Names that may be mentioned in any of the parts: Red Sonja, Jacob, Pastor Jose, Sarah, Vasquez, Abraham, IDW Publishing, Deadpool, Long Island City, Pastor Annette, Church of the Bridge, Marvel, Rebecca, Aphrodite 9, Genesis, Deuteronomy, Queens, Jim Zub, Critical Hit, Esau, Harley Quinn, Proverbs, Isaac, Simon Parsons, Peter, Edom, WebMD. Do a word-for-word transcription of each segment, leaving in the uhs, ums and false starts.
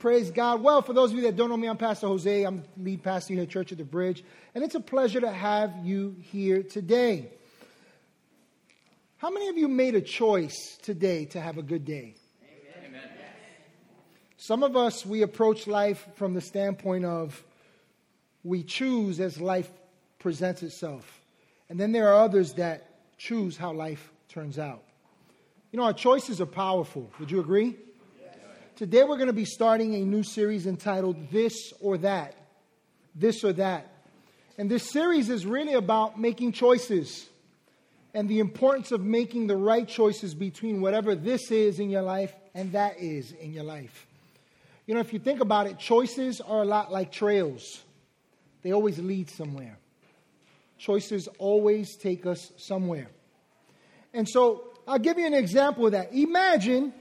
Praise God. Well, for those of you that don't know me, I'm Pastor Jose. I'm lead pastor here at Church of the Bridge. And it's a pleasure to have you here today. How many of you made a choice today to have a good day? Amen. Amen. Some of us, we approach life from the standpoint of we choose as life presents itself. And then there are others that choose how life turns out. You know, our choices are powerful. Would you agree? Yes. Today we're going to be starting a new series entitled This or That. This or That. And this series is really about making choices. And the importance of making the right choices between whatever this is in your life and that is in your life. You know, if you think about it, choices are a lot like trails. They always lead somewhere. Choices always take us somewhere. And so I'll give you an example of that. Imagine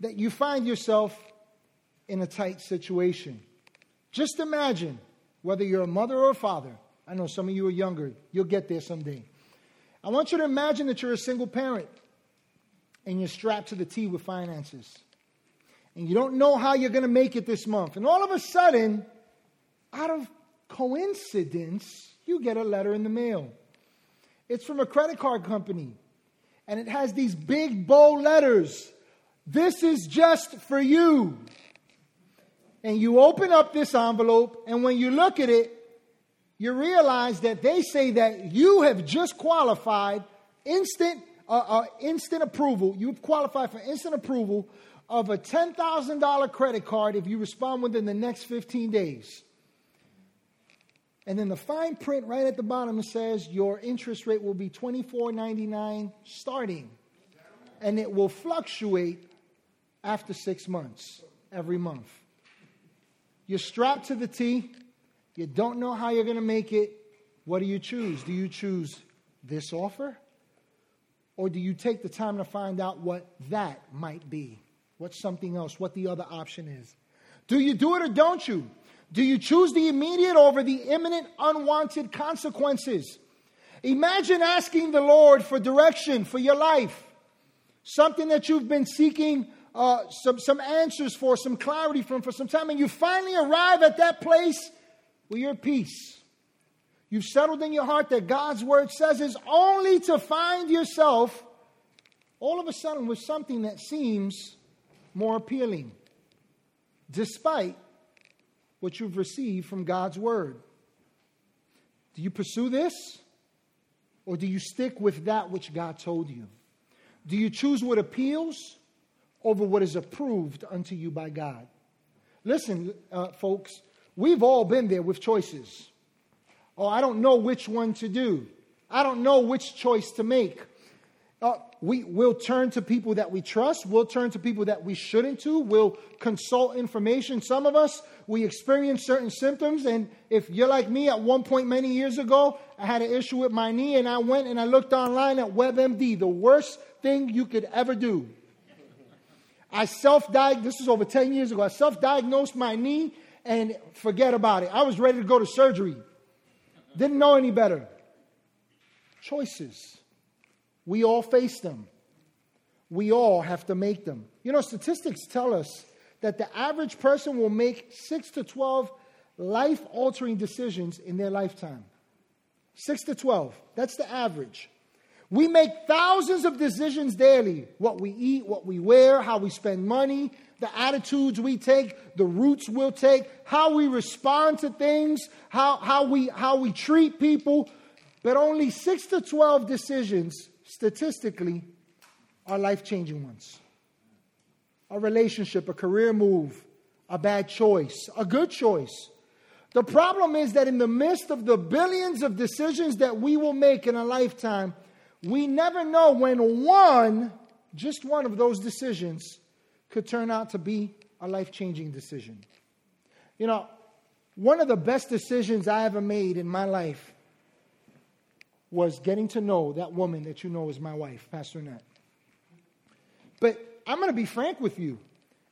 that you find yourself in a tight situation. Just imagine, whether you're a mother or a father. I know some of you are younger. You'll get there someday. I want you to imagine that you're a single parent and you're strapped to the T with finances. And you don't know how you're going to make it this month. And all of a sudden, out of coincidence, you get a letter in the mail. It's from a credit card company. And it has these big, bold letters. This is just for you. And you open up this envelope, and when you look at it, you realize that they say that you have just qualified instant uh, uh, instant approval. You've qualified for instant approval of a ten thousand dollars credit card if you respond within the next fifteen days. And then the fine print right at the bottom says your interest rate will be twenty-four ninety-nine starting. And it will fluctuate after six months, every month. You're strapped to the T. You don't know how you're going to make it. What do you choose? Do you choose this offer? Or do you take the time to find out what that might be? What's something else? What the other option is? Do you do it or don't you? Do you choose the immediate over the imminent unwanted consequences? Imagine asking the Lord for direction for your life. Something that you've been seeking uh, some, some answers for, some clarity from for some time. And you finally arrive at that place with your peace. You've settled in your heart that God's word says is only to find yourself all of a sudden with something that seems more appealing, despite what you've received from God's word. Do you pursue this? Or do you stick with that which God told you? Do you choose what appeals over what is approved unto you by God? Listen, uh, folks. We've all been there with choices. Oh, I don't know which one to do. I don't know which choice to make. Uh, we will turn to people that we trust. We'll turn to people that we shouldn't to. We'll consult information. Some of us, we experience certain symptoms. And if you're like me, at one point many years ago, I had an issue with my knee. And I went and I looked online at WebMD, the worst thing you could ever do. I self-diagnosed. This was over ten years ago. I self-diagnosed my knee. And forget about it. I was ready to go to surgery. Didn't know any better. Choices. We all face them. We all have to make them. You know, statistics tell us that the average person will make six to twelve life-altering decisions in their lifetime. six to twelve. That's the average. We make thousands of decisions daily. What we eat, what we wear, how we spend money, the attitudes we take, the routes we'll take, how we respond to things, how, how we how we treat people. But only six to twelve decisions, statistically, are life-changing ones. A relationship, a career move, a bad choice, a good choice. The problem is that in the midst of the billions of decisions that we will make in a lifetime, we never know when one, just one of those decisions could turn out to be a life-changing decision. You know, one of the best decisions I ever made in my life was getting to know that woman that you know is my wife, Pastor Annette. But I'm going to be frank with you.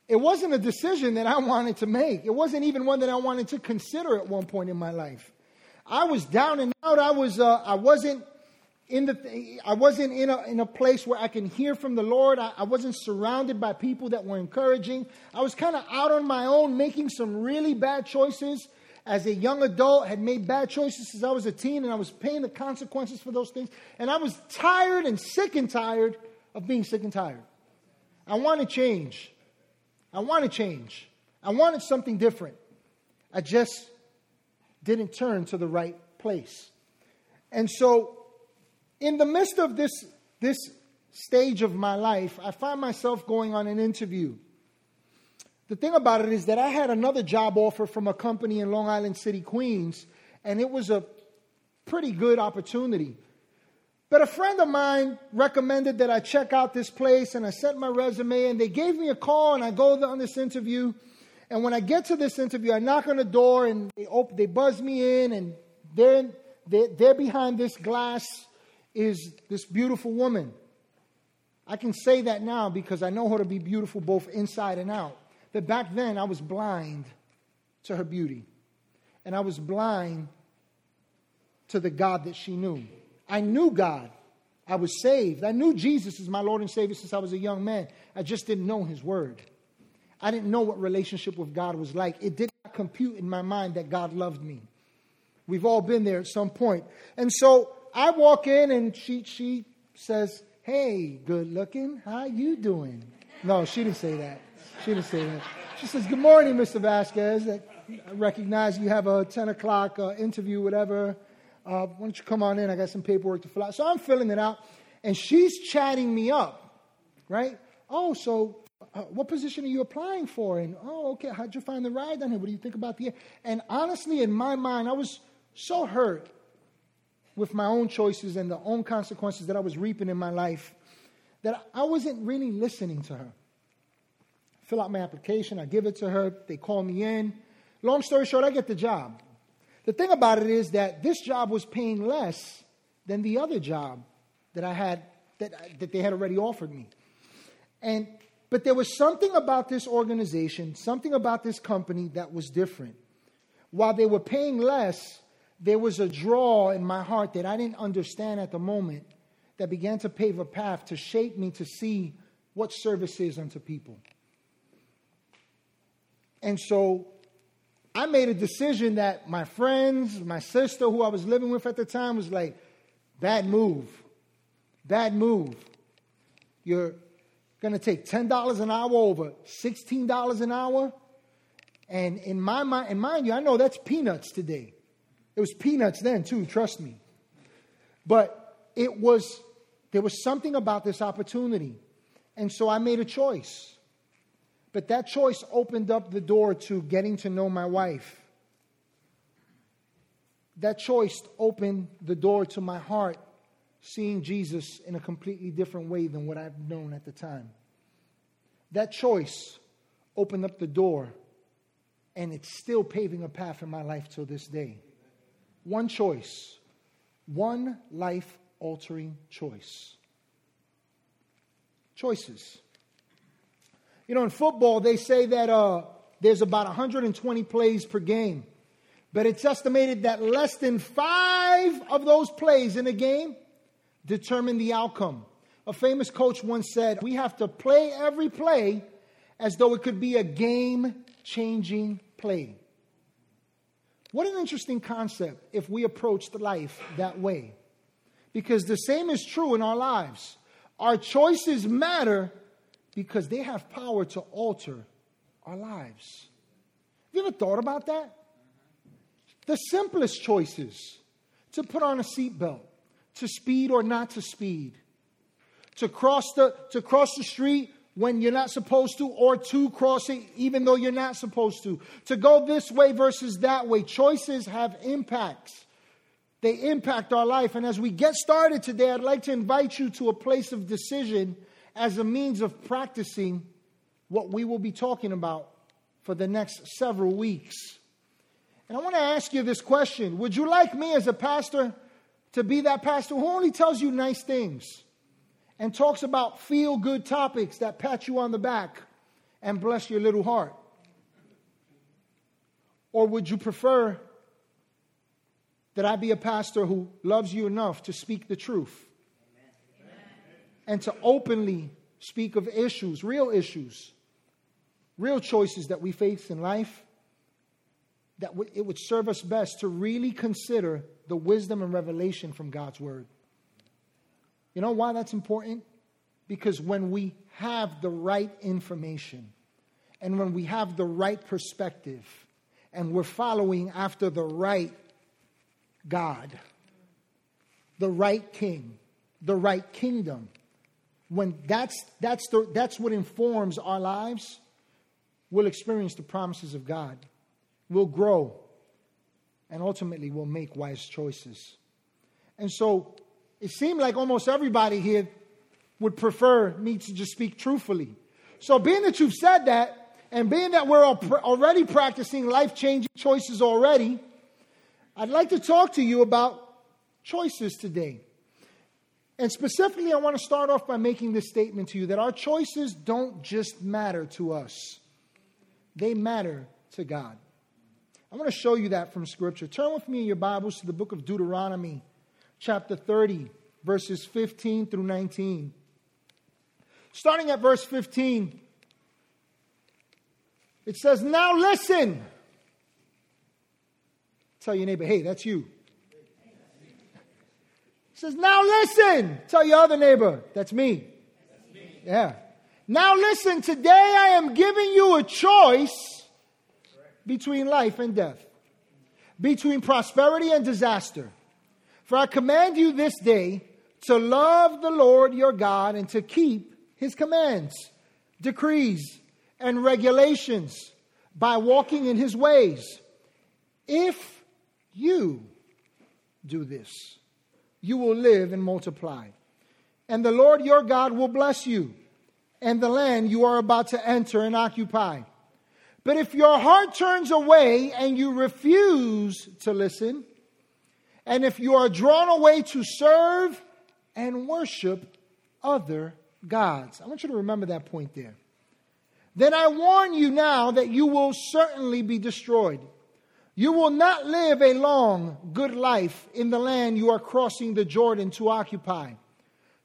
It wasn't a decision that I wanted to make. It wasn't even one that I wanted to consider at one point in my life. I was down and out. I was. Uh, I wasn't in the, I wasn't in a, in a place where I can hear from the Lord. I, I wasn't surrounded by people that were encouraging. I was kind of out on my own, making some really bad choices as a young adult, had made bad choices since I was a teen, and I was paying the consequences for those things. And I was tired and sick and tired of being sick and tired. I want to change. I want to change. I wanted something different. I just didn't turn to the right place. And so, in the midst of this, this stage of my life, I find myself going on an interview. The thing about it is that I had another job offer from a company in Long Island City, Queens, and it was a pretty good opportunity. But a friend of mine recommended that I check out this place, and I sent my resume, and they gave me a call, and I go on this interview. And when I get to this interview, I knock on the door, and they open, they buzz me in, and they're, they're, they're behind this glass is this beautiful woman. I can say that now because I know her to be beautiful both inside and out. But back then, I was blind to her beauty. And I was blind to the God that she knew. I knew God. I was saved. I knew Jesus as my Lord and Savior since I was a young man. I just didn't know His Word. I didn't know what relationship with God was like. It did not compute in my mind that God loved me. We've all been there at some point. And so I walk in and she she says, "Hey, good looking, how you doing?" No, she didn't say that. She didn't say that. She says, "Good morning, Mister Vasquez. I recognize you have a ten o'clock uh, interview, whatever. Uh, why don't you come on in? I got some paperwork to fill out." So I'm filling it out, and she's chatting me up, right? "Oh, so uh, what position are you applying for? And oh, okay, how'd you find the ride down here? What do you think about the air?" And honestly, in my mind, I was so hurt with my own choices and the own consequences that I was reaping in my life, that I wasn't really listening to her. I fill out my application, I give it to her, they call me in. Long story short, I get the job. The thing about it is that this job was paying less than the other job that I had, that, that they had already offered me. And but there was something about this organization, something about this company that was different. While they were paying less, there was a draw in my heart that I didn't understand at the moment that began to pave a path to shape me to see what service is unto people. And so I made a decision that my friends, my sister, who I was living with at the time, was like, "Bad move, bad move. You're going to take ten dollars an hour over sixteen dollars an hour." And in my mind, and mind you, I know that's peanuts today. It was peanuts then too, trust me. But it was, there was something about this opportunity. And so I made a choice. But that choice opened up the door to getting to know my wife. That choice opened the door to my heart seeing Jesus in a completely different way than what I've known at the time. That choice opened up the door, and it's still paving a path in my life till this day. One choice, one life-altering choice. Choices. You know, in football, they say that uh, there's about one hundred twenty plays per game. But it's estimated that less than five of those plays in a game determine the outcome. A famous coach once said, "We have to play every play as though it could be a game-changing play." What an interesting concept if we approached life that way. Because the same is true in our lives. Our choices matter because they have power to alter our lives. Have you ever thought about that? The simplest choices, to put on a seatbelt, to speed or not to speed, to cross the, to cross the street when you're not supposed to, or to cross it even though you're not supposed to. To go this way versus that way. Choices have impacts. They impact our life. And as we get started today, I'd like to invite you to a place of decision as a means of practicing what we will be talking about for the next several weeks. And I want to ask you this question. Would you like me as a pastor to be that pastor who only tells you nice things and talks about feel-good topics that pat you on the back and bless your little heart? Or would you prefer that I be a pastor who loves you enough to speak the truth. Amen. And to openly speak of issues, real issues, real choices that we face in life, that w- it would serve us best to really consider the wisdom and revelation from God's word. You know why that's important? Because when we have the right information and when we have the right perspective and we're following after the right God, the right king, the right kingdom, when that's that's the that's what informs our lives, we'll experience the promises of God. We'll grow, and ultimately we'll make wise choices. And so it seemed like almost everybody here would prefer me to just speak truthfully. So being that you've said that, and being that we're already practicing life-changing choices already, I'd like to talk to you about choices today. And specifically, I want to start off by making this statement to you that our choices don't just matter to us. They matter to God. I want to show you that from Scripture. Turn with me in your Bibles to the book of Deuteronomy, chapter thirty, verses fifteen through nineteen. Starting at verse fifteen, it says, "Now listen." Tell your neighbor, "Hey, that's you." It says, "Now listen." Tell your other neighbor, "That's me." That's me. Yeah. "Now listen, today I am giving you a choice between life and death, between prosperity and disaster. For I command you this day to love the Lord your God and to keep his commands, decrees, and regulations by walking in his ways. If you do this, you will live and multiply. And the Lord your God will bless you and the land you are about to enter and occupy. But if your heart turns away and you refuse to listen, and if you are drawn away to serve and worship other gods." I want you to remember that point there. "Then I warn you now that you will certainly be destroyed. You will not live a long, good life in the land you are crossing the Jordan to occupy.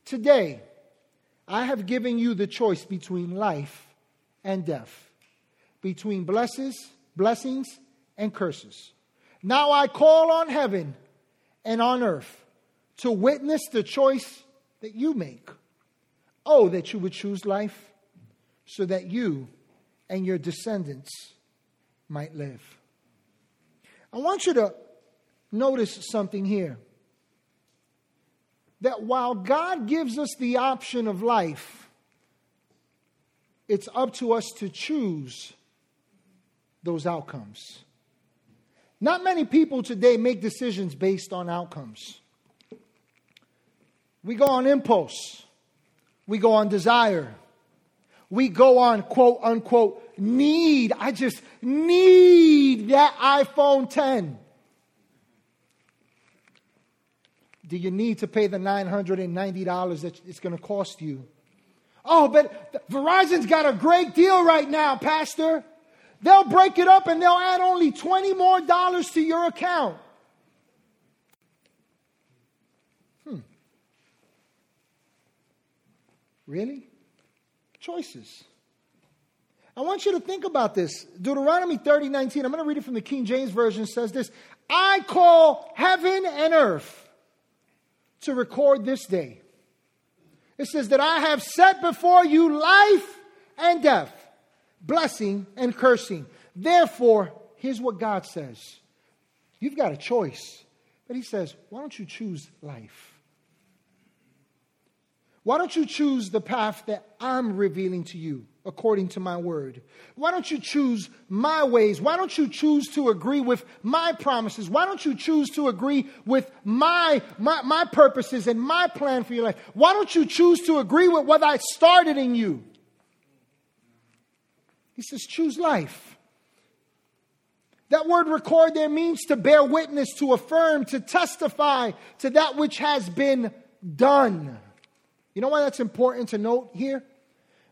Today, I have given you the choice between life and death, between blessings, blessings and curses. Now I call on heaven and on earth to witness the choice that you make. Oh, that you would choose life so that you and your descendants might live." I want you to notice something here. That while God gives us the option of life, it's up to us to choose those outcomes. Not many people today make decisions based on outcomes. We go on impulse. We go on desire. We go on quote unquote need. I just need that iPhone ten. Do you need to pay the nine hundred ninety dollars that it's going to cost you? "Oh, but Verizon's got a great deal right now, Pastor. They'll break it up and they'll add only twenty more dollars to your account." Hmm. Really? Choices. I want you to think about this. Deuteronomy thirty nineteen. I'm going to read it from the King James Version. Says this: "I call heaven and earth to record this day." It says that I have set before you life and death, blessing and cursing. Therefore, here's what God says. You've got a choice. But he says, why don't you choose life? Why don't you choose the path that I'm revealing to you according to my word? Why don't you choose my ways? Why don't you choose to agree with my promises? Why don't you choose to agree with my, my, my purposes and my plan for your life? Why don't you choose to agree with what I started in you? He says, choose life. That word record there means to bear witness, to affirm, to testify to that which has been done. You know why that's important to note here?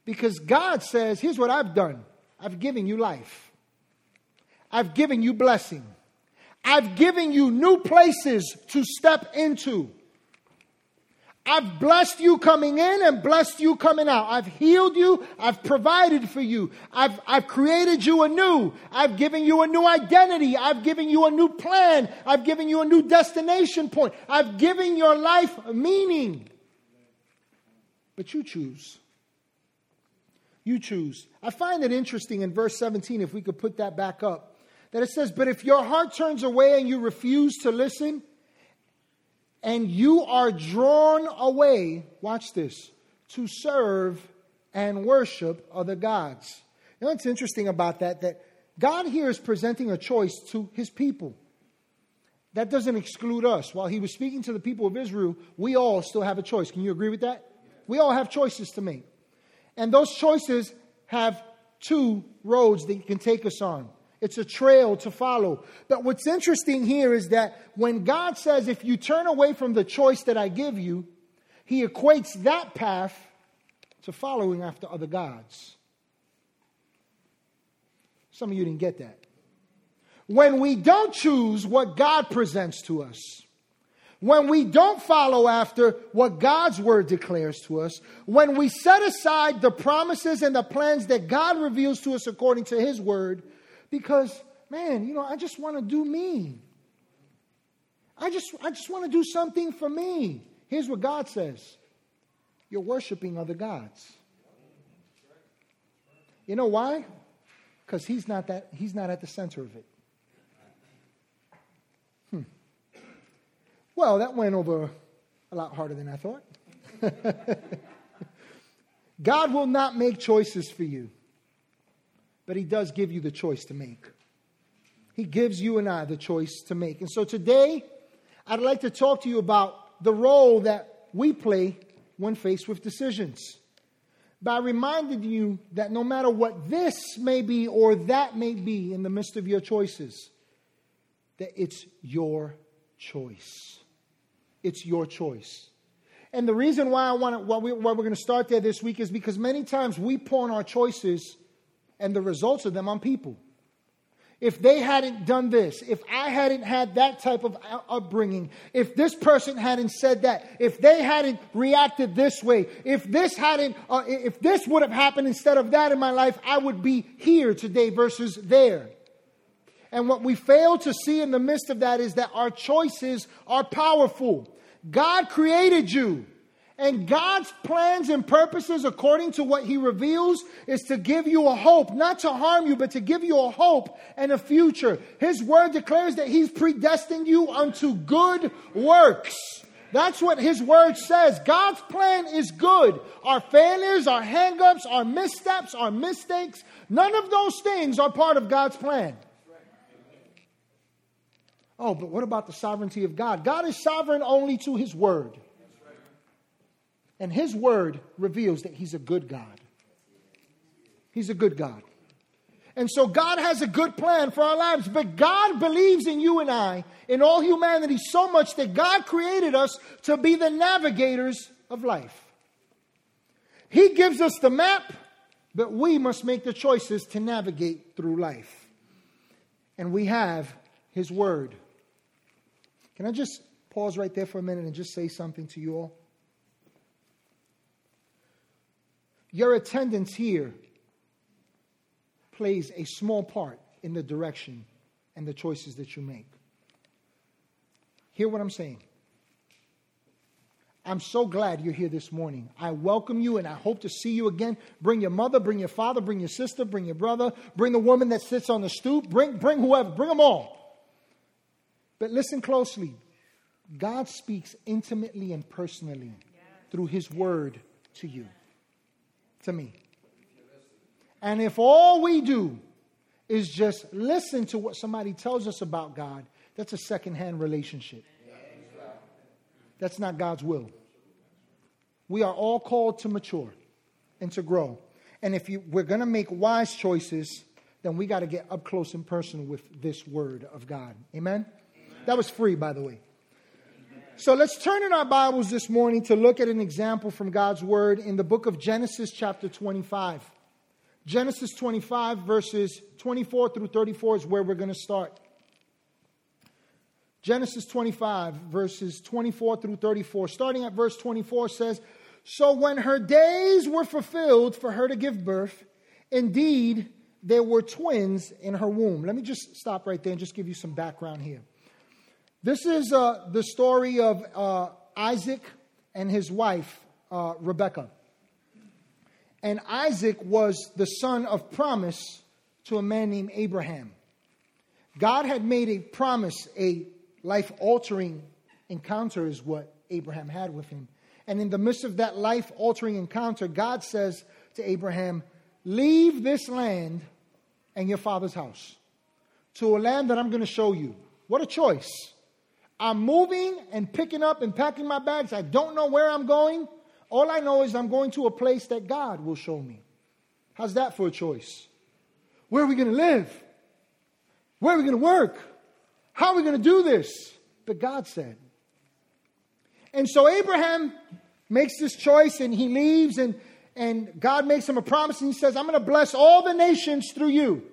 Because God says, here's what I've done. I've given you life. I've given you blessing. I've given you new places to step into. I've blessed you coming in and blessed you coming out. I've healed you. I've provided for you. I've, I've created you anew. I've given you a new identity. I've given you a new plan. I've given you a new destination point. I've given your life meaning. But you choose. You choose. I find it interesting in verse seventeen, if we could put that back up, that it says, but if your heart turns away and you refuse to listen, and you are drawn away, watch this, to serve and worship other gods. You know what's interesting about that? That God here is presenting a choice to his people. That doesn't exclude us. While he was speaking to the people of Israel, we all still have a choice. Can you agree with that? We all have choices to make. And those choices have two roads that can take us on. It's a trail to follow. But what's interesting here is that when God says, if you turn away from the choice that I give you, he equates that path to following after other gods. Some of you didn't get that. When we don't choose what God presents to us, when we don't follow after what God's word declares to us, when we set aside the promises and the plans that God reveals to us according to his word, because, man, you know, I just want to do me. I just, I just want to do something for me. Here's what God says. You're worshiping other gods. You know why? Because he's not that, he's not at the center of it. Hmm. Well, that went over a lot harder than I thought. God will not make choices for you. But he does give you the choice to make. He gives you and I the choice to make. And so today, I'd like to talk to you about the role that we play when faced with decisions. By reminding you that no matter what this may be or that may be in the midst of your choices, that it's your choice. It's your choice. And the reason why I want to, why, we, why we're going to start there this week is because many times we pawn our choices and the results of them on people. If they hadn't done this, if I hadn't had that type of upbringing, if this person hadn't said that, if they hadn't reacted this way, if this hadn't, uh, if this would have happened instead of that in my life, I would be here today versus there. And what we fail to see in the midst of that is that our choices are powerful. God created you. And God's plans and purposes, according to what he reveals, is to give you a hope, not to harm you, but to give you a hope and a future. His word declares that he's predestined you unto good works. That's what his word says. God's plan is good. Our failures, our hang-ups, our missteps, our mistakes, none of those things are part of God's plan. Oh, but what about the sovereignty of God? God is sovereign only to his word. And his word reveals that he's a good God. He's a good God. And so God has a good plan for our lives. But God believes in you and I, in all humanity, so much that God created us to be the navigators of life. He gives us the map, but we must make the choices to navigate through life. And we have his word. Can I just pause right there for a minute and just say something to you all? Your attendance here plays a small part in the direction and the choices that you make. Hear what I'm saying. I'm so glad you're here this morning. I welcome you and I hope to see you again. Bring your mother, bring your father, bring your sister, bring your brother, bring the woman that sits on the stoop, bring, bring whoever, bring them all. But listen closely. God speaks intimately and personally through his word to you. To me. And if all we do is just listen to what somebody tells us about God, that's a secondhand relationship. That's not God's will. We are all called to mature and to grow. And if you, we're going to make wise choices, then we got to get up close and personal with this word of God. Amen? Amen. That was free, by the way. So let's turn in our Bibles this morning to look at an example from God's word in the book of Genesis chapter twenty-five. Genesis twenty-five verses twenty-four through thirty-four is where we're going to start. Genesis twenty-five, verses twenty-four through thirty-four. Starting at verse twenty-four says, "So when her days were fulfilled for her to give birth, indeed, there were twins in her womb." Let me just stop right there and just give you some background here. This is uh, the story of uh, Isaac and his wife, uh, Rebecca. And Isaac was the son of promise to a man named Abraham. God had made a promise, a life-altering encounter is what Abraham had with him. And in the midst of that life-altering encounter, God says to Abraham, "Leave this land and your father's house to a land that I'm going to show you." What a choice. I'm moving and picking up and packing my bags. I don't know where I'm going. All I know is I'm going to a place that God will show me. How's that for a choice? Where are we going to live? Where are we going to work? How are we going to do this? But God said. And so Abraham makes this choice and he leaves, and, and God makes him a promise and he says, "I'm going to bless all the nations through you,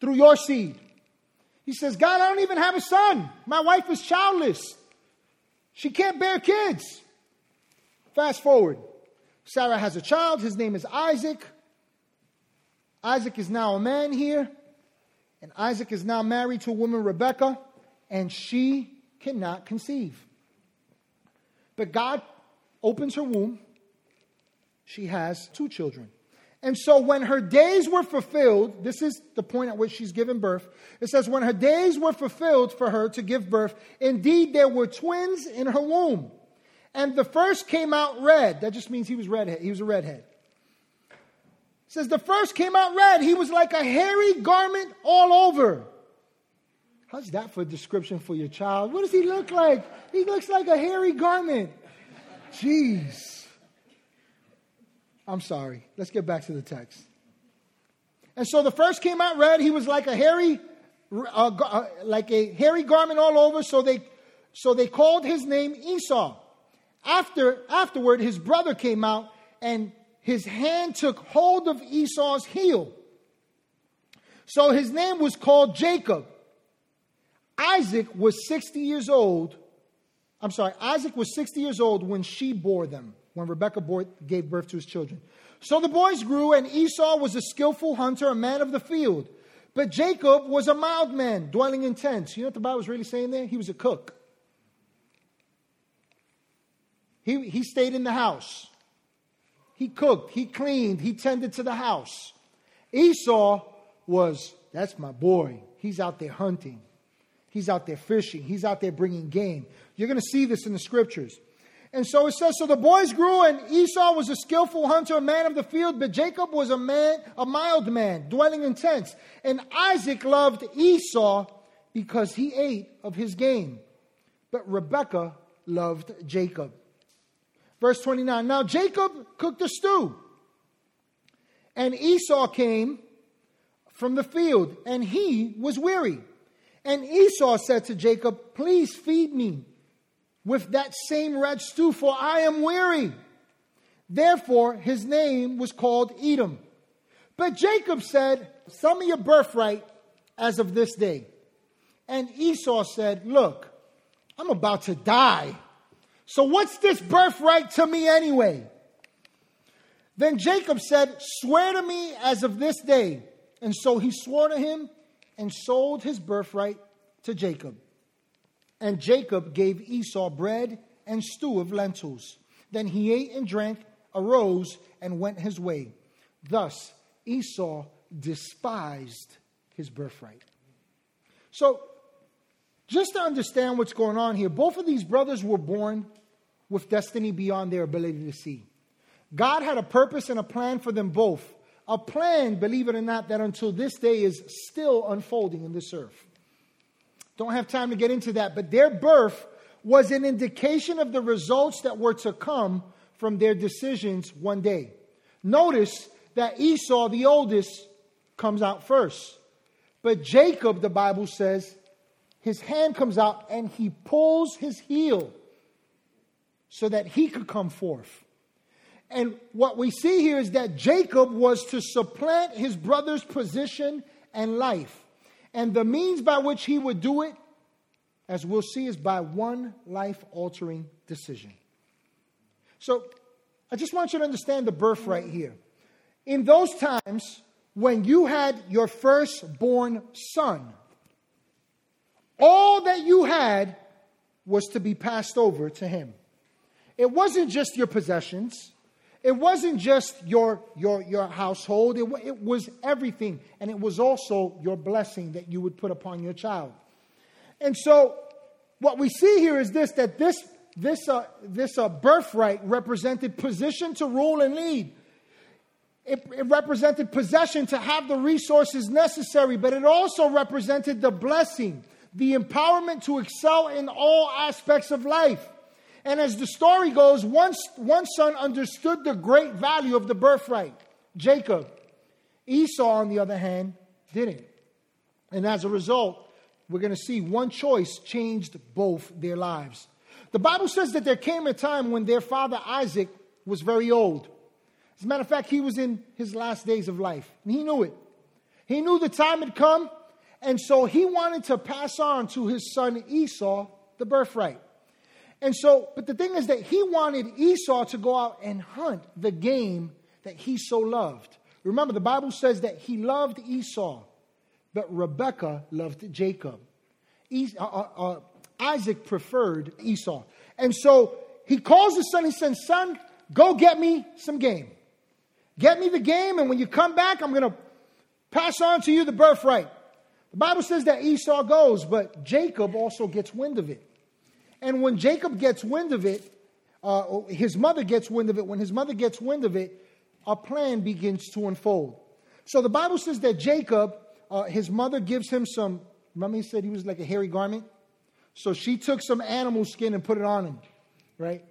through your seed." He says, "God, I don't even have a son. My wife is childless. She can't bear kids." Fast forward. Sarah has a child. His name is Isaac. Isaac is now a man here. And Isaac is now married to a woman, Rebecca, and she cannot conceive. But God opens her womb. She has two children. And so when her days were fulfilled, this is the point at which she's given birth. It says, when her days were fulfilled for her to give birth, indeed there were twins in her womb. And the first came out red. That just means he was redhead. He was a redhead. It says the first came out red. He was like a hairy garment all over. How's that for a description for your child? What does he look like? He looks like a hairy garment. Jeez. I'm sorry. Let's get back to the text. And so the first came out red. He was like a hairy, uh, uh, like a hairy garment all over. So they, so they called his name Esau. After afterward, his brother came out and his hand took hold of Esau's heel. So his name was called Jacob. Isaac was sixty years old. I'm sorry, Isaac was sixty years old when she bore them, when Rebecca bore, gave birth to his children. So the boys grew, and Esau was a skillful hunter, a man of the field. But Jacob was a mild man, dwelling in tents. You know what the Bible's really saying there? He was a cook. He, he stayed in the house. He cooked, he cleaned, he tended to the house. Esau was, that's my boy. He's out there hunting. He's out there fishing. He's out there bringing game. You're going to see this in the scriptures. And so it says, so the boys grew, and Esau was a skillful hunter, a man of the field, but Jacob was a man, a mild man, dwelling in tents. And Isaac loved Esau because he ate of his game. But Rebekah loved Jacob. Verse twenty-nine, now Jacob cooked a stew, and Esau came from the field, and he was weary. And Esau said to Jacob, "Please feed me with that same red stew, for I am weary." Therefore, his name was called Edom. But Jacob said, "Sell me your birthright as of this day." And Esau said, "Look, I'm about to die. So what's this birthright to me anyway?" Then Jacob said, "Swear to me as of this day." And so he swore to him and sold his birthright to Jacob. And Jacob gave Esau bread and stew of lentils. Then he ate and drank, arose, and went his way. Thus Esau despised his birthright. So just to understand what's going on here, both of these brothers were born with destiny beyond their ability to see. God had a purpose and a plan for them both. A plan, believe it or not, that until this day is still unfolding in this earth. Don't have time to get into that, but their birth was an indication of the results that were to come from their decisions one day. Notice that Esau, the oldest, comes out first. But Jacob, the Bible says, his hand comes out and he pulls his heel so that he could come forth. And what we see here is that Jacob was to supplant his brother's position and life. And the means by which he would do it as we'll see, is by one life-altering decision. So I just want you to understand the birthright here. In those times when you had your firstborn son, all that you had was to be passed over to him. It wasn't just your possessions. It wasn't just your, your, your household. It, it was everything. And it was also your blessing that you would put upon your child. And so what we see here is this, that this, this, uh, this uh, birthright represented position to rule and lead. It, it represented possession to have the resources necessary, but it also represented the blessing, the empowerment to excel in all aspects of life. And as the story goes, one, one son understood the great value of the birthright, Jacob. Esau, on the other hand, didn't. And as a result, we're going to see one choice changed both their lives. The Bible says that there came a time when their father Isaac was very old. As a matter of fact, he was in his last days of life. And he knew it. He knew the time had come. And so he wanted to pass on to his son Esau the birthright. And so, but the thing is that he wanted Esau to go out and hunt the game that he so loved. Remember, the Bible says that he loved Esau, but Rebecca loved Jacob. Es- uh, uh, uh, Isaac preferred Esau. And so he calls his son, he says, son, go get me some game. Get me the game, and when you come back, I'm going to pass on to you the birthright. The Bible says that Esau goes, but Jacob also gets wind of it. And when Jacob gets wind of it, uh, his mother gets wind of it. When his mother gets wind of it, a plan begins to unfold. So the Bible says that Jacob, uh, his mother gives him some, remember he said he was like a hairy garment? So she took some animal skin and put it on him, right?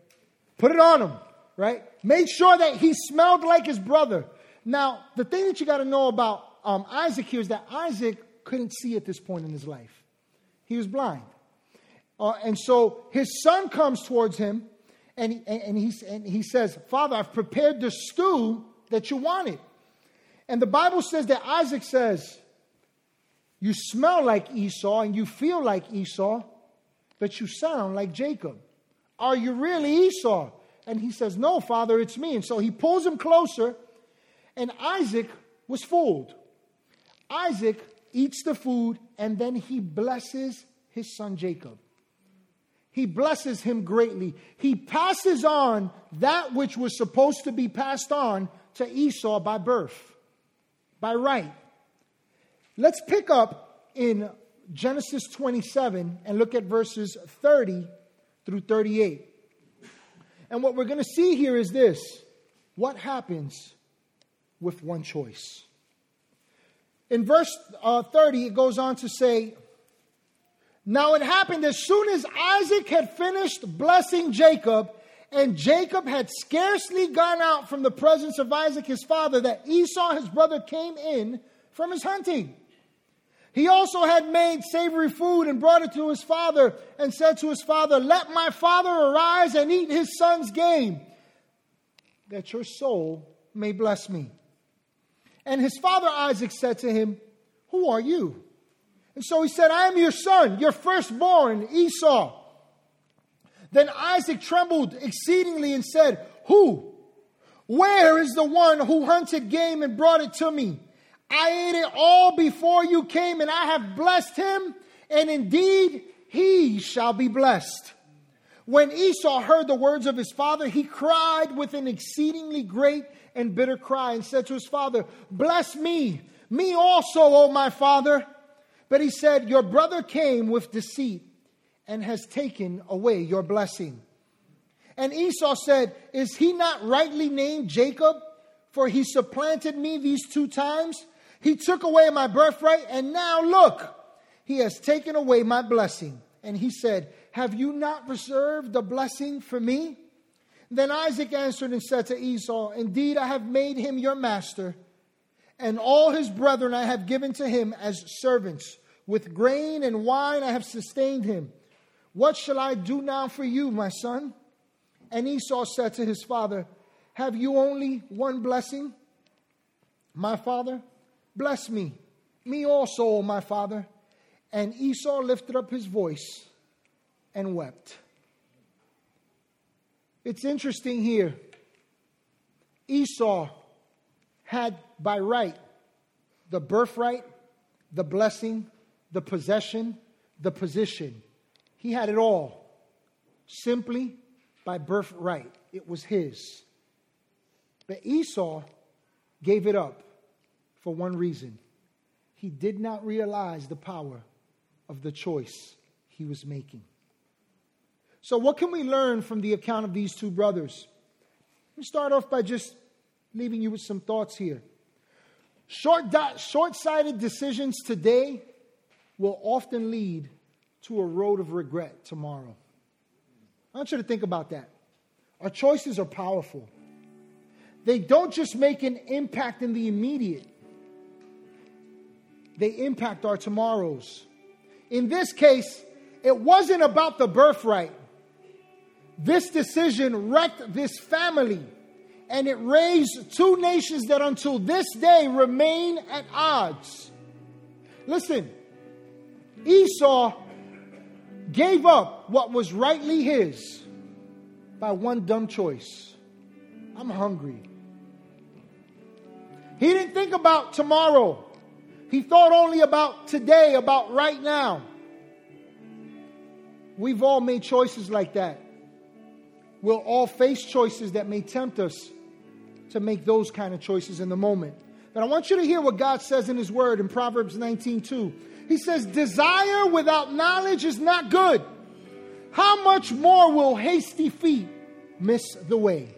Put it on him, right? Made sure that he smelled like his brother. Now, the thing that you got to know about um, Isaac here is that Isaac couldn't see at this point in his life. He was blind. Uh, and so his son comes towards him and he, and, he, and he says, Father, I've prepared the stew that you wanted. And the Bible says that Isaac says, you smell like Esau and you feel like Esau, but you sound like Jacob. Are you really Esau? And he says, no, Father, it's me. And so he pulls him closer, and Isaac was fooled. Isaac eats the food, and then he blesses his son Jacob. He blesses him greatly. He passes on that which was supposed to be passed on to Esau by birth, by right. Let's pick up in Genesis twenty-seven and look at verses thirty through thirty-eight. And what we're going to see here is this. What happens with one choice? In verse uh, thirty, it goes on to say, now it happened as soon as Isaac had finished blessing Jacob, and Jacob had scarcely gone out from the presence of Isaac his father, that Esau his brother came in from his hunting. He also had made savory food and brought it to his father, and said to his father, let my father arise and eat his son's game, that your soul may bless me. And his father Isaac said to him, who are you? And so he said, I am your son, your firstborn, Esau. Then Isaac trembled exceedingly and said, who? Where is the one who hunted game and brought it to me? I ate it all before you came, and I have blessed him, and indeed he shall be blessed. When Esau heard the words of his father, he cried with an exceedingly great and bitter cry, and said to his father, bless me, me also, O my father. But he said, your brother came with deceit and has taken away your blessing. And Esau said, is he not rightly named Jacob? For he supplanted me these two times. He took away my birthright, and now look, he has taken away my blessing. And he said, have you not reserved the blessing for me? Then Isaac answered and said to Esau, indeed, I have made him your master, and all his brethren I have given to him as servants. With grain and wine I have sustained him. What shall I do now for you, my son? And Esau said to his father, have you only one blessing? My father, bless me, me also, O my father. And Esau lifted up his voice and wept. It's interesting here. Esau had by right the birthright, the blessing, the possession, the position. He had it all simply by birthright. It was his. But Esau gave it up for one reason. He did not realize the power of the choice he was making. So what can we learn from the account of these two brothers? Let me start off by just leaving you with some thoughts here. Short di- short-sighted decisions today will often lead to a road of regret tomorrow. I want you to think about that. Our choices are powerful. They don't just make an impact in the immediate. They impact our tomorrows. In this case, it wasn't about the birthright. This decision wrecked this family, and it raised two nations that until this day remain at odds. Listen, Esau gave up what was rightly his by one dumb choice. I'm hungry. He didn't think about tomorrow. He thought only about today, about right now. We've all made choices like that. We'll all face choices that may tempt us to make those kind of choices in the moment. But I want you to hear what God says in His Word in Proverbs nineteen two. He says, "Desire without knowledge is not good. How much more will hasty feet miss the way?"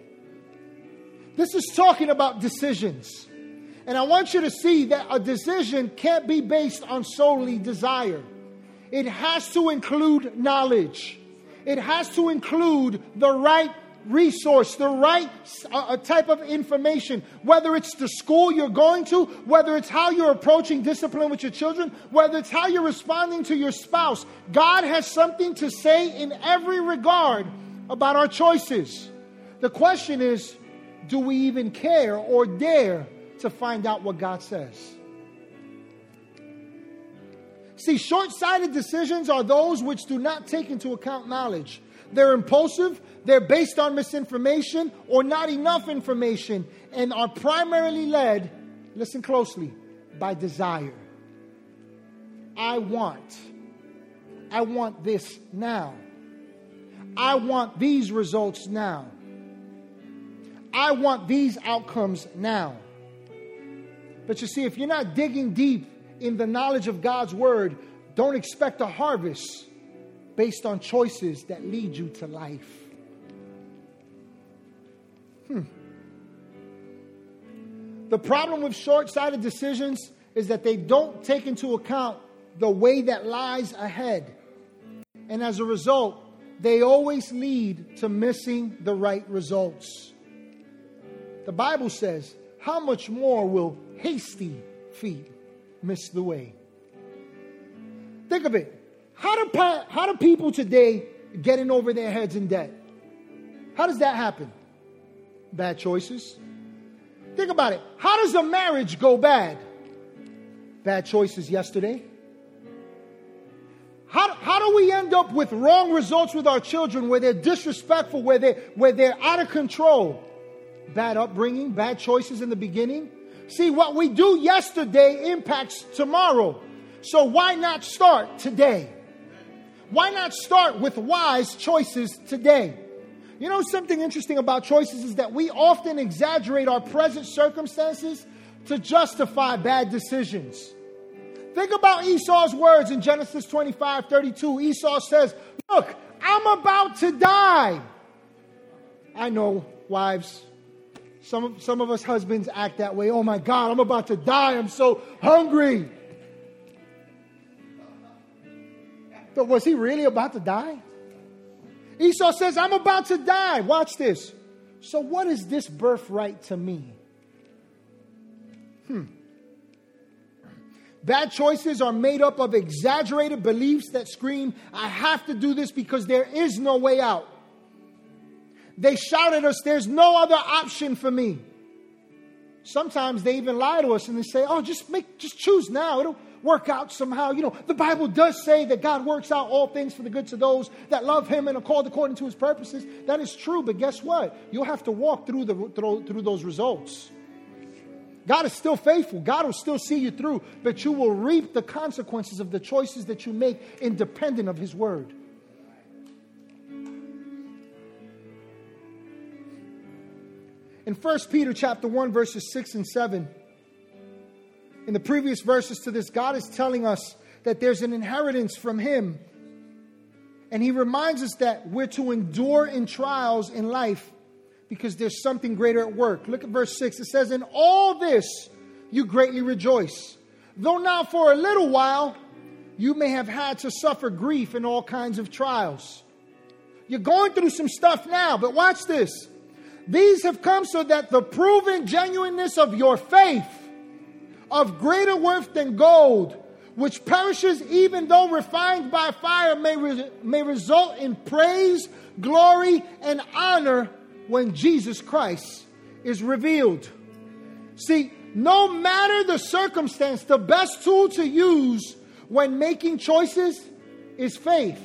This is talking about decisions. And I want you to see that a decision can't be based on solely desire. It has to include knowledge. It has to include the right resource, the right uh, type of information, whether it's the school you're going to, whether it's how you're approaching discipline with your children, whether it's how you're responding to your spouse. God has something to say in every regard about our choices. The question is, do we even care or dare to find out what God says? See, short-sighted decisions are those which do not take into account knowledge. They're impulsive, they're based on misinformation or not enough information, and are primarily led, listen closely, by desire. I want. I want this now. I want these results now. I want these outcomes now. But you see, if you're not digging deep in the knowledge of God's word, don't expect a harvest based on choices that lead you to life. Hmm. The problem with short-sighted decisions is that they don't take into account the way that lies ahead. And as a result, they always lead to missing the right results. The Bible says, "How much more will hasty feet miss the way?" Think of it. How do, how do people today get in over their heads in debt? How does that happen? Bad choices. Think about it. How does a marriage go bad? Bad choices yesterday. How, how do we end up with wrong results with our children, where they're disrespectful, where, they, where they're out of control? Bad upbringing, bad choices in the beginning. See, what we do yesterday impacts tomorrow. So why not start today? Why not start with wise choices today? You know, something interesting about choices is that we often exaggerate our present circumstances to justify bad decisions. Think about Esau's words in Genesis twenty-five thirty-two. Esau says, "Look, I'm about to die." I know, wives. Some of, some of us husbands act that way. "Oh my God, I'm about to die. I'm so hungry." But was he really about to die? Esau says, "I'm about to die." Watch this. "So what is this birthright to me?" Hmm. Bad choices are made up of exaggerated beliefs that scream, "I have to do this because there is no way out." They shout at us, "There's no other option for me." Sometimes they even lie to us and they say, "Oh, just make, just choose now. It'll, work out somehow. You know, the Bible does say that God works out all things for the good to those that love him and are called according to his purposes. That is true, but guess what? You'll have to walk through the through, through those results. God is still faithful. God will still see you through, but you will reap the consequences of the choices that you make independent of his word. In First Peter chapter one, verses six and seven, in the previous verses to this, God is telling us that there's an inheritance from him. And he reminds us that we're to endure in trials in life, because there's something greater at work. Look at verse six. It says, "In all this you greatly rejoice, though now for a little while you may have had to suffer grief in all kinds of trials." You're going through some stuff now, but watch this. "These have come so that the proven genuineness of your faith, of greater worth than gold, which perishes even though refined by fire, may, re- may result in praise, glory, and honor when Jesus Christ is revealed." See, no matter the circumstance, the best tool to use when making choices is faith.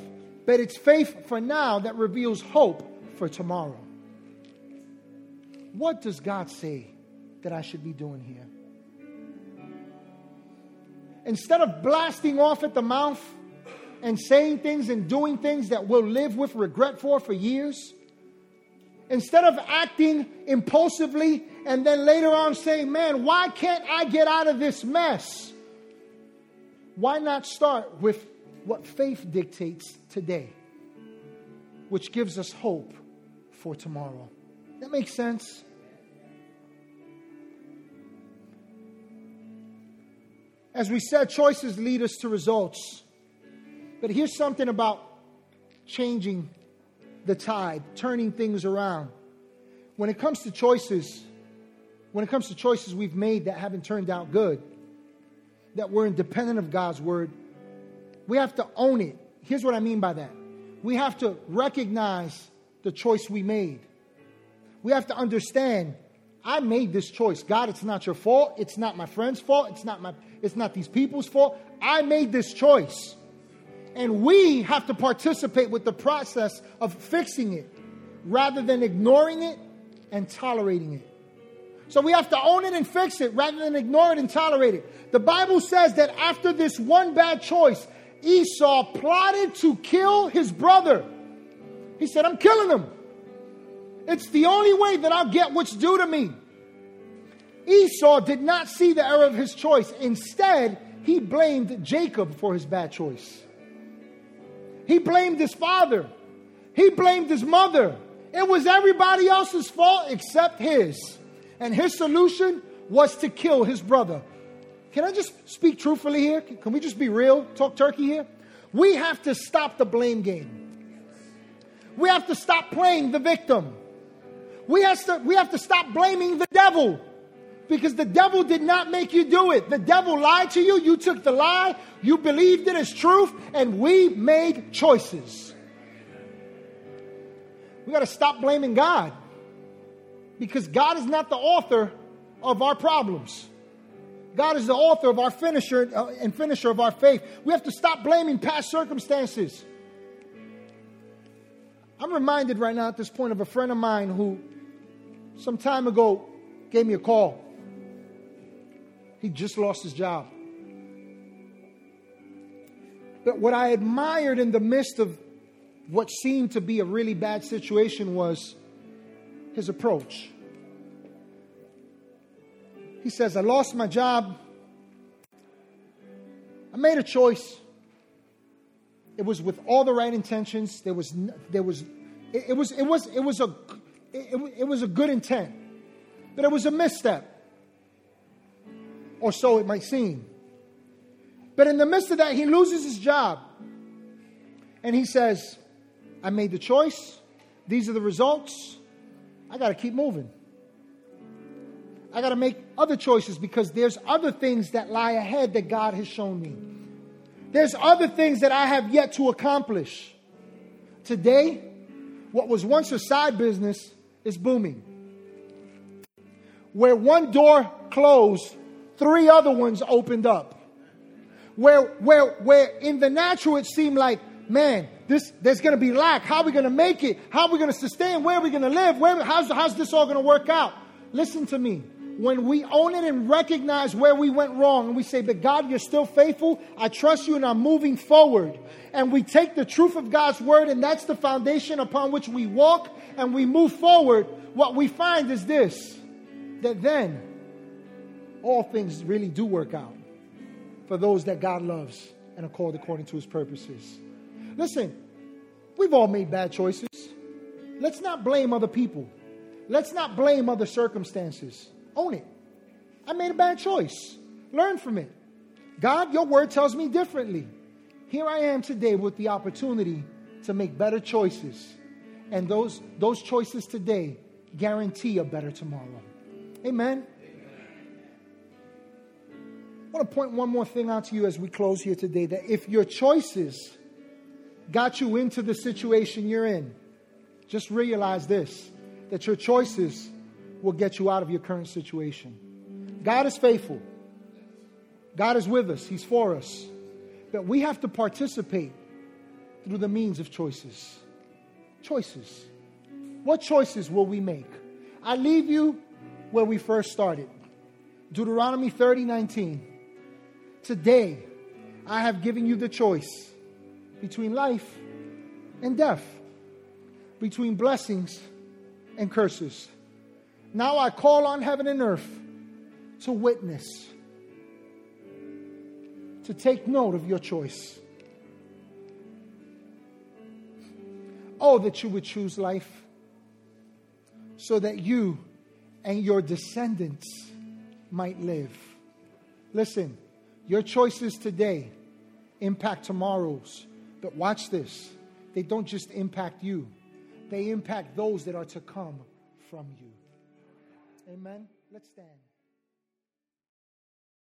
But it's faith for now that reveals hope for tomorrow. What does God say that I should be doing here? Instead of blasting off at the mouth and saying things and doing things that we'll live with regret for for years, instead of acting impulsively and then later on saying, "Man, why can't I get out of this mess?" Why not start with what faith dictates today, which gives us hope for tomorrow? That makes sense? As we said, choices lead us to results. But here's something about changing the tide, turning things around. When it comes to choices, when it comes to choices we've made that haven't turned out good, that we're independent of God's word, we have to own it. Here's what I mean by that. We have to recognize the choice we made. We have to understand, I made this choice. God, it's not your fault. It's not my friend's fault. It's not my, it's not these people's fault. I made this choice. And we have to participate with the process of fixing it rather than ignoring it and tolerating it. So we have to own it and fix it rather than ignore it and tolerate it. The Bible says that after this one bad choice, Esau plotted to kill his brother. He said, "I'm killing him. It's the only way that I'll get what's due to me." Esau did not see the error of his choice. Instead, he blamed Jacob for his bad choice. He blamed his father. He blamed his mother. It was everybody else's fault except his. And his solution was to kill his brother. Can I just speak truthfully here? Can we just be real? Talk turkey here? We have to stop the blame game. We have to stop playing the victim. We have to, we have to stop blaming the devil. Because the devil did not make you do it. The devil lied to you. You took the lie. You believed it as truth. And we made choices. We got to stop blaming God. Because God is not the author of our problems. God is the author of our finisher uh, and finisher of our faith. We have to stop blaming past circumstances. I'm reminded right now at this point of a friend of mine who some time ago gave me a call. He just lost his job. But what I admired in the midst of what seemed to be a really bad situation was his approach. He says, "I lost my job. I made a choice. It was with all the right intentions. There was, there was, it, it was, it was, it was a, it, it was a good intent, but it was a misstep. Or so it might seem." But in the midst of that, he loses his job. And he says, "I made the choice. These are the results. I got to keep moving. I got to make other choices because there's other things that lie ahead that God has shown me. There's other things that I have yet to accomplish." Today, what was once a side business is booming. Where one door closed, three other ones opened up. where where where in the natural it seemed like, man, this there's going to be lack. How are we going to make it? How are we going to sustain? Where are we going to live? Where how's how's this all going to work out? Listen to me. When we own it and recognize where we went wrong and we say, but God, you're still faithful. I trust you and I'm moving forward. And we take the truth of God's word and that's the foundation upon which we walk and we move forward. What we find is this, that then all things really do work out for those that God loves and are called according to his purposes. Listen, we've all made bad choices. Let's not blame other people. Let's not blame other circumstances. Own it. I made a bad choice. Learn from it. God, your word tells me differently. Here I am today with the opportunity to make better choices. And those, those choices today guarantee a better tomorrow. Amen. I want to point one more thing out to you as we close here today, that if your choices got you into the situation you're in, just realize this, that your choices will get you out of your current situation. God is faithful. God is with us. He's for us. But we have to participate through the means of choices. Choices. What choices will we make? I leave you where we first started. Deuteronomy thirty nineteen. Today, I have given you the choice between life and death, between blessings and curses. Now I call on heaven and earth to witness, to take note of your choice. Oh, that you would choose life so that you and your descendants might live. Listen, your choices today impact tomorrow's, but watch this. They don't just impact you. They impact those that are to come from you. Amen. Let's stand.